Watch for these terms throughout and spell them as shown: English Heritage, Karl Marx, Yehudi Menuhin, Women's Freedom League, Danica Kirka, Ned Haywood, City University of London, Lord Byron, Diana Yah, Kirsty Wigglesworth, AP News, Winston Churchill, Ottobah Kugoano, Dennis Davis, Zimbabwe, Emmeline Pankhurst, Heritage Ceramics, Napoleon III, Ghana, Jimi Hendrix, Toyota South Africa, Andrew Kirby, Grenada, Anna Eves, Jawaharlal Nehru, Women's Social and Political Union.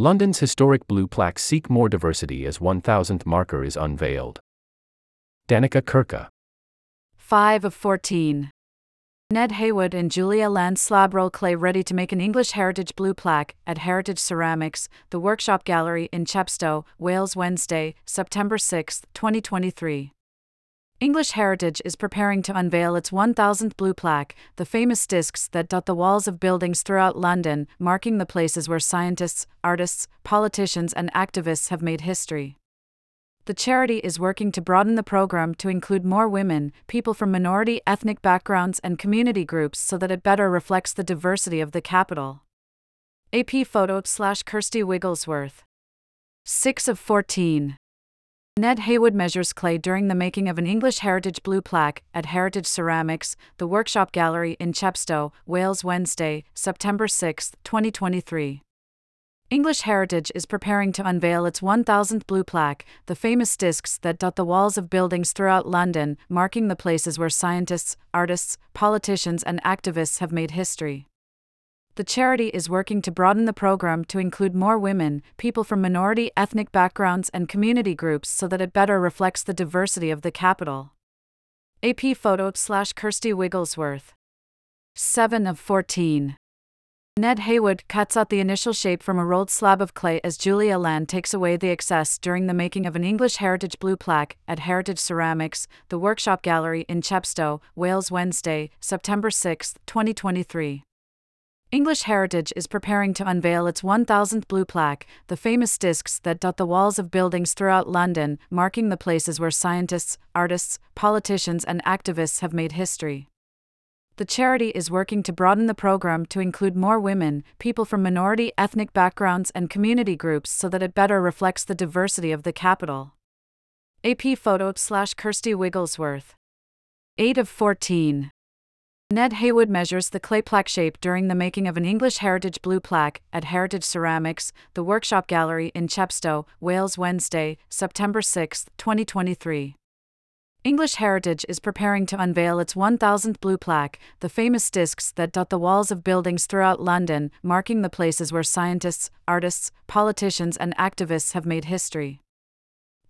London's historic blue plaques seek more diversity as 1,000th marker is unveiled. Danica Kirka. 5 of 14. Ned Haywood and Julia Landslab roll clay ready to make an English Heritage blue plaque at Heritage Ceramics, the workshop gallery in Chepstow, Wales, Wednesday, September 6, 2023. English Heritage is preparing to unveil its 1,000th blue plaque, the famous discs that dot the walls of buildings throughout London, marking the places where scientists, artists, politicians and activists have made history. The charity is working to broaden the program to include more women, people from minority ethnic backgrounds and community groups so that it better reflects the diversity of the capital. AP photo/Kirsty Wigglesworth. 6 of 14. Ned Haywood measures clay during the making of an English Heritage blue plaque at Heritage Ceramics, the workshop gallery in Chepstow, Wales, Wednesday, September 6, 2023. English Heritage is preparing to unveil its 1,000th blue plaque, the famous discs that dot the walls of buildings throughout London, marking the places where scientists, artists, politicians and activists have made history. The charity is working to broaden the program to include more women, people from minority ethnic backgrounds and community groups so that it better reflects the diversity of the capital. AP photo/Kirsty Wigglesworth. 7 of 14. Ned Haywood cuts out the initial shape from a rolled slab of clay as Julia Land takes away the excess during the making of an English Heritage blue plaque at Heritage Ceramics, the workshop gallery in Chepstow, Wales, Wednesday, September 6, 2023. English Heritage is preparing to unveil its 1,000th blue plaque, the famous discs that dot the walls of buildings throughout London, marking the places where scientists, artists, politicians and activists have made history. The charity is working to broaden the program to include more women, people from minority ethnic backgrounds and community groups so that it better reflects the diversity of the capital. AP photo/Kirsty Wigglesworth. 8 of 14. Ned Haywood measures the clay plaque shape during the making of an English Heritage blue plaque at Heritage Ceramics, the workshop gallery in Chepstow, Wales, Wednesday, September 6, 2023. English Heritage is preparing to unveil its 1,000th blue plaque, the famous discs that dot the walls of buildings throughout London, marking the places where scientists, artists, politicians and activists have made history.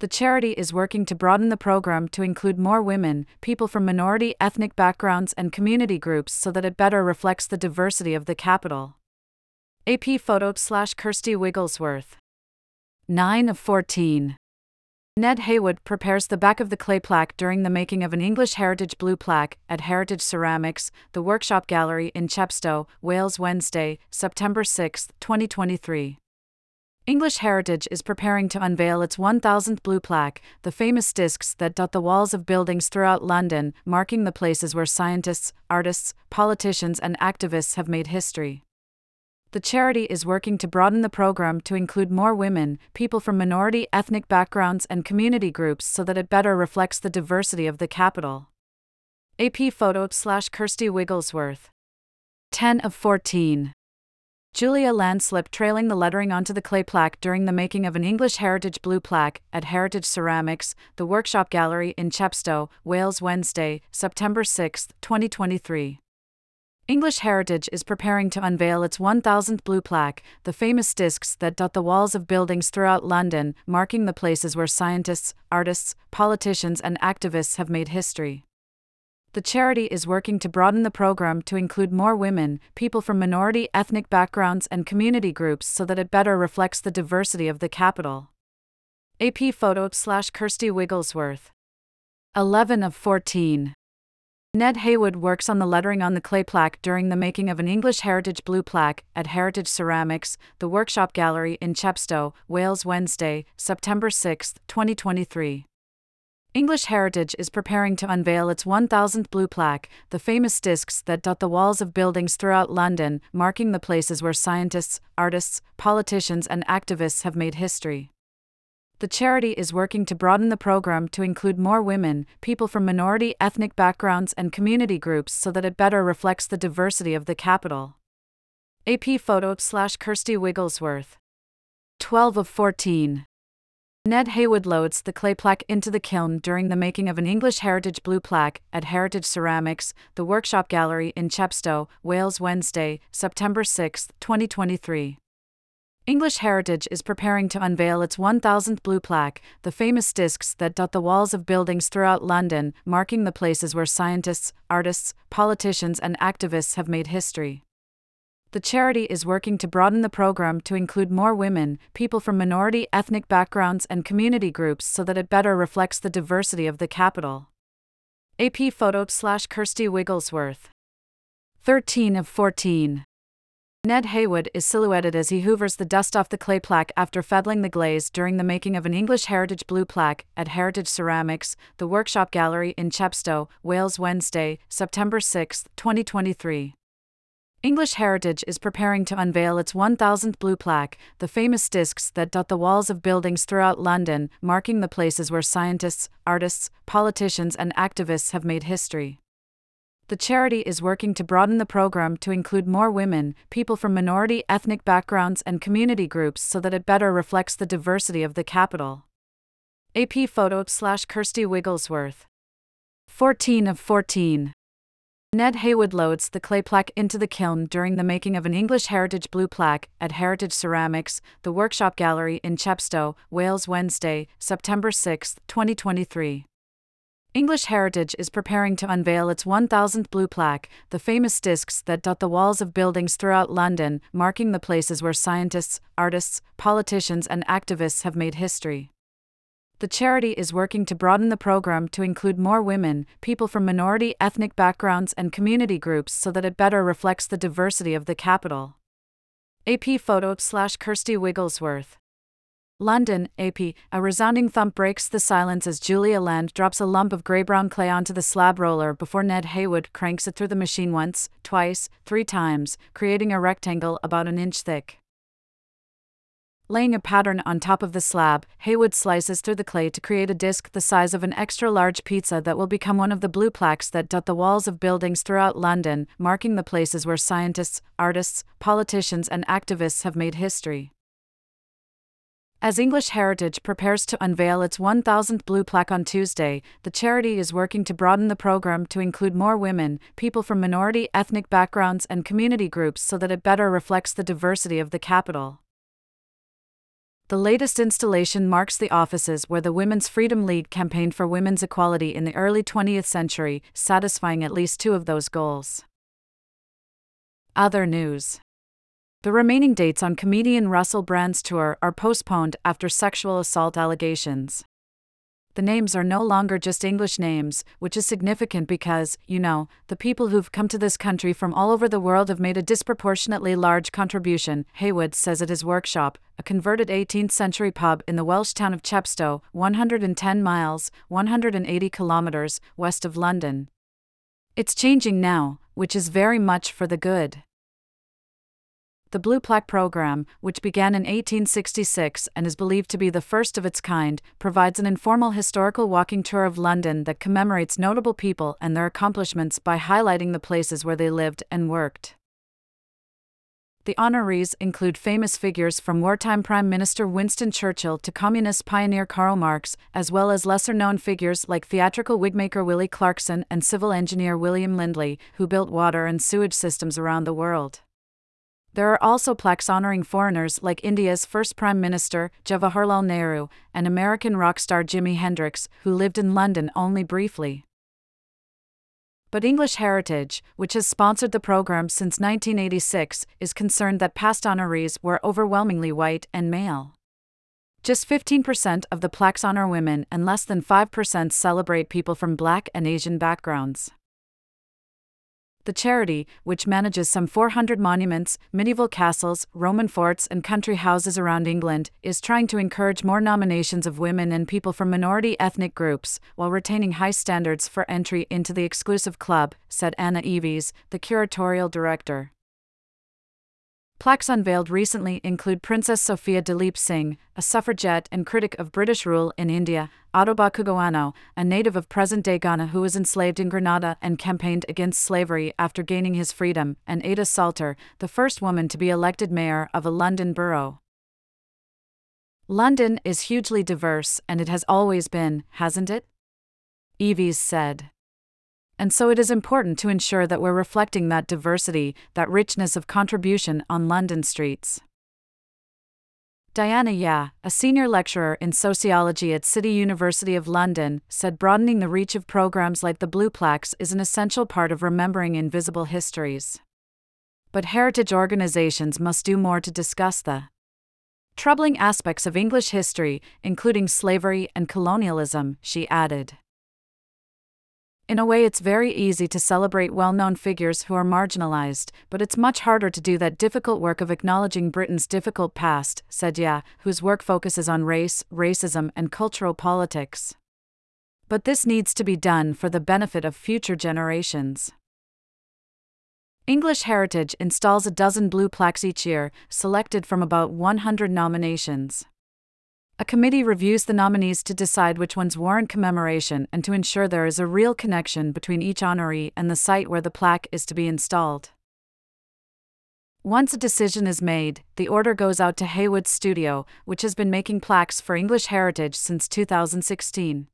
The charity is working to broaden the program to include more women, people from minority ethnic backgrounds and community groups so that it better reflects the diversity of the capital. AP photo/Kirsty Wigglesworth. 9 of 14. Ned Haywood prepares the back of the clay plaque during the making of an English Heritage blue plaque at Heritage Ceramics, the workshop gallery in Chepstow, Wales, Wednesday, September 6, 2023. English Heritage is preparing to unveil its 1,000th blue plaque, the famous discs that dot the walls of buildings throughout London, marking the places where scientists, artists, politicians and activists have made history. The charity is working to broaden the program to include more women, people from minority ethnic backgrounds and community groups so that it better reflects the diversity of the capital. AP photo/Kirsty Wigglesworth. 10 of 14. Julia Landslab trailing the lettering onto the clay plaque during the making of an English Heritage blue plaque at Heritage Ceramics, the workshop gallery in Chepstow, Wales, Wednesday, September 6, 2023. English Heritage is preparing to unveil its 1,000th blue plaque, the famous discs that dot the walls of buildings throughout London, marking the places where scientists, artists, politicians and activists have made history. The charity is working to broaden the program to include more women, people from minority ethnic backgrounds and community groups so that it better reflects the diversity of the capital. AP photo/Kirsty Wigglesworth. 11 of 14. Ned Haywood works on the lettering on the clay plaque during the making of an English Heritage blue plaque at Heritage Ceramics, the workshop gallery in Chepstow, Wales, Wednesday, September 6, 2023. English Heritage is preparing to unveil its 1,000th blue plaque, the famous discs that dot the walls of buildings throughout London, marking the places where scientists, artists, politicians and activists have made history. The charity is working to broaden the program to include more women, people from minority ethnic backgrounds and community groups so that it better reflects the diversity of the capital. AP photo/Kirsty Wigglesworth. 12 of 14. Ned Haywood loads the clay plaque into the kiln during the making of an English Heritage blue plaque at Heritage Ceramics, the workshop gallery in Chepstow, Wales, Wednesday, September 6, 2023. English Heritage is preparing to unveil its 1,000th blue plaque, the famous discs that dot the walls of buildings throughout London, marking the places where scientists, artists, politicians and activists have made history. The charity is working to broaden the program to include more women, people from minority ethnic backgrounds and community groups so that it better reflects the diversity of the capital. AP photo / Kirsty Wigglesworth. 13 of 14. Ned Haywood is silhouetted as he hoovers the dust off the clay plaque after fettling the glaze during the making of an English Heritage blue plaque at Heritage Ceramics, the workshop gallery in Chepstow, Wales, Wednesday, September 6, 2023. English Heritage is preparing to unveil its 1,000th blue plaque, the famous discs that dot the walls of buildings throughout London, marking the places where scientists, artists, politicians and activists have made history. The charity is working to broaden the program to include more women, people from minority ethnic backgrounds and community groups so that it better reflects the diversity of the capital. AP photo / Kirsty Wigglesworth. 14 of 14. Ned Haywood loads the clay plaque into the kiln during the making of an English Heritage blue plaque at Heritage Ceramics, the workshop gallery in Chepstow, Wales, Wednesday, September 6, 2023. English Heritage is preparing to unveil its 1,000th blue plaque, the famous discs that dot the walls of buildings throughout London, marking the places where scientists, artists, politicians and activists have made history. The charity is working to broaden the program to include more women, people from minority ethnic backgrounds and community groups so that it better reflects the diversity of the capital. AP photo / Kirsty Wigglesworth. London, AP. A resounding thump breaks the silence as Julia Landslab drops a lump of grey-brown clay onto the slab roller before Ned Haywood cranks it through the machine once, twice, three times, creating a rectangle about an inch thick. Laying a pattern on top of the slab, Haywood slices through the clay to create a disc the size of an extra-large pizza that will become one of the blue plaques that dot the walls of buildings throughout London, marking the places where scientists, artists, politicians and activists have made history. As English Heritage prepares to unveil its 1,000th blue plaque on Tuesday, the charity is working to broaden the program to include more women, people from minority ethnic backgrounds and community groups so that it better reflects the diversity of the capital. The latest installation marks the offices where the Women's Freedom League campaigned for women's equality in the early 20th century, satisfying at least two of those goals. Other news. The remaining dates on comedian Russell Brand's tour are postponed after sexual assault allegations. The names are no longer just English names, which is significant because, you know, the people who've come to this country from all over the world have made a disproportionately large contribution, Haywood says at his workshop, a converted 18th-century pub in the Welsh town of Chepstow, 110 miles, 180 kilometers, west of London. It's changing now, which is very much for the good. The Blue Plaque program, which began in 1866 and is believed to be the first of its kind, provides an informal historical walking tour of London that commemorates notable people and their accomplishments by highlighting the places where they lived and worked. The honorees include famous figures from wartime Prime Minister Winston Churchill to communist pioneer Karl Marx, as well as lesser-known figures like theatrical wigmaker Willie Clarkson and civil engineer William Lindley, who built water and sewage systems around the world. There are also plaques honoring foreigners like India's first Prime Minister, Jawaharlal Nehru, and American rock star Jimi Hendrix, who lived in London only briefly. But English Heritage, which has sponsored the program since 1986, is concerned that past honorees were overwhelmingly white and male. Just 15% of the plaques honor women and less than 5% celebrate people from Black and Asian backgrounds. The charity, which manages some 400 monuments, medieval castles, Roman forts and country houses around England, is trying to encourage more nominations of women and people from minority ethnic groups, while retaining high standards for entry into the exclusive club, said Anna Eves, the curatorial director. Plaques unveiled recently include Princess Sophia Dalip Singh, a suffragette and critic of British rule in India, Ottobah Kugoano, a native of present-day Ghana who was enslaved in Grenada and campaigned against slavery after gaining his freedom, and Ada Salter, the first woman to be elected mayor of a London borough. London is hugely diverse and it has always been, hasn't it? Eves said. And so it is important to ensure that we're reflecting that diversity, that richness of contribution on London streets. Diana Yah, a senior lecturer in sociology at City University of London, said broadening the reach of programs like the Blue Plaques is an essential part of remembering invisible histories. But heritage organizations must do more to discuss the troubling aspects of English history, including slavery and colonialism, she added. In a way, it's very easy to celebrate well-known figures who are marginalized, but it's much harder to do that difficult work of acknowledging Britain's difficult past, said Yah, whose work focuses on race, racism, and cultural politics. But this needs to be done for the benefit of future generations. English Heritage installs a dozen blue plaques each year, selected from about 100 nominations. A committee reviews the nominees to decide which ones warrant commemoration and to ensure there is a real connection between each honoree and the site where the plaque is to be installed. Once a decision is made, the order goes out to Haywood Studio, which has been making plaques for English Heritage since 2016.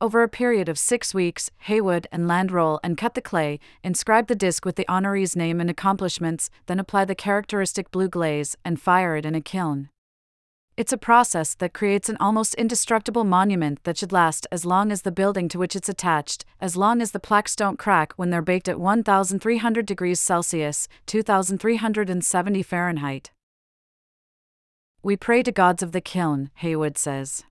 Over a period of 6 weeks, Haywood and Landroll and cut the clay, inscribe the disc with the honoree's name and accomplishments, then apply the characteristic blue glaze and fire it in a kiln. It's a process that creates an almost indestructible monument that should last as long as the building to which it's attached, as long as the plaques don't crack when they're baked at 1,300 degrees Celsius, 2,370 Fahrenheit. "We pray to gods of the kiln," Haywood says.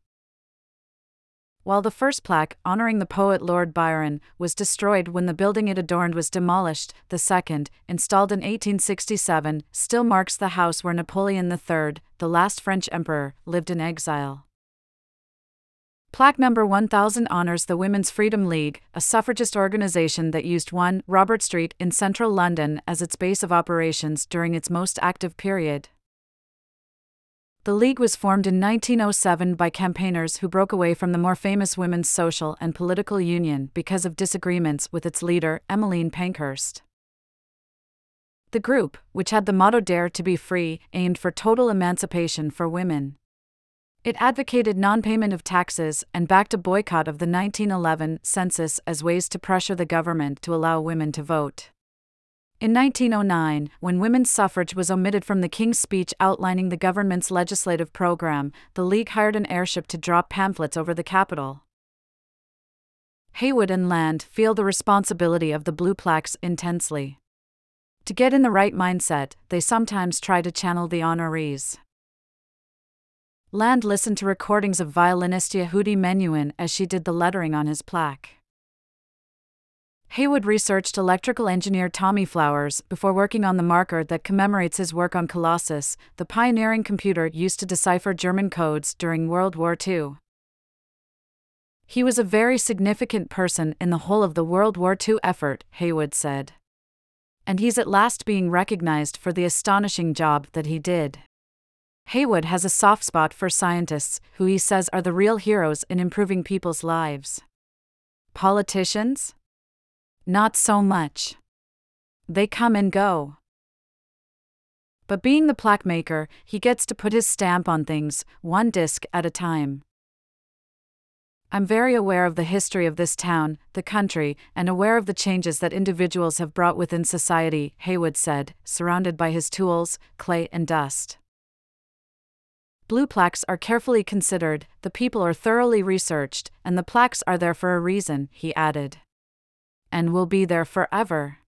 While the first plaque, honoring the poet Lord Byron, was destroyed when the building it adorned was demolished, the second, installed in 1867, still marks the house where Napoleon III, the last French emperor, lived in exile. Plaque number 1000 honors the Women's Freedom League, a suffragist organization that used 1 Robert Street in central London as its base of operations during its most active period. The League was formed in 1907 by campaigners who broke away from the more famous Women's Social and Political Union because of disagreements with its leader, Emmeline Pankhurst. The group, which had the motto "Dare to be Free," aimed for total emancipation for women. It advocated non-payment of taxes and backed a boycott of the 1911 census as ways to pressure the government to allow women to vote. In 1909, when women's suffrage was omitted from the King's speech outlining the government's legislative program, the League hired an airship to drop pamphlets over the capital. Haywood and Land feel the responsibility of the blue plaques intensely. To get in the right mindset, they sometimes try to channel the honorees. Land listened to recordings of violinist Yehudi Menuhin as she did the lettering on his plaque. Haywood researched electrical engineer Tommy Flowers before working on the marker that commemorates his work on Colossus, the pioneering computer used to decipher German codes during World War II. "He was a very significant person in the whole of the World War II effort," Haywood said. "And he's at last being recognized for the astonishing job that he did." Haywood has a soft spot for scientists, who he says are the real heroes in improving people's lives. Politicians? Not so much. They come and go. But being the plaque maker, he gets to put his stamp on things, one disc at a time. "I'm very aware of the history of this town, the country, and aware of the changes that individuals have brought within society," Haywood said, surrounded by his tools, clay and dust. Blue plaques are carefully considered, the people are thoroughly researched, and the plaques are there for a reason, he added. And will be there forever.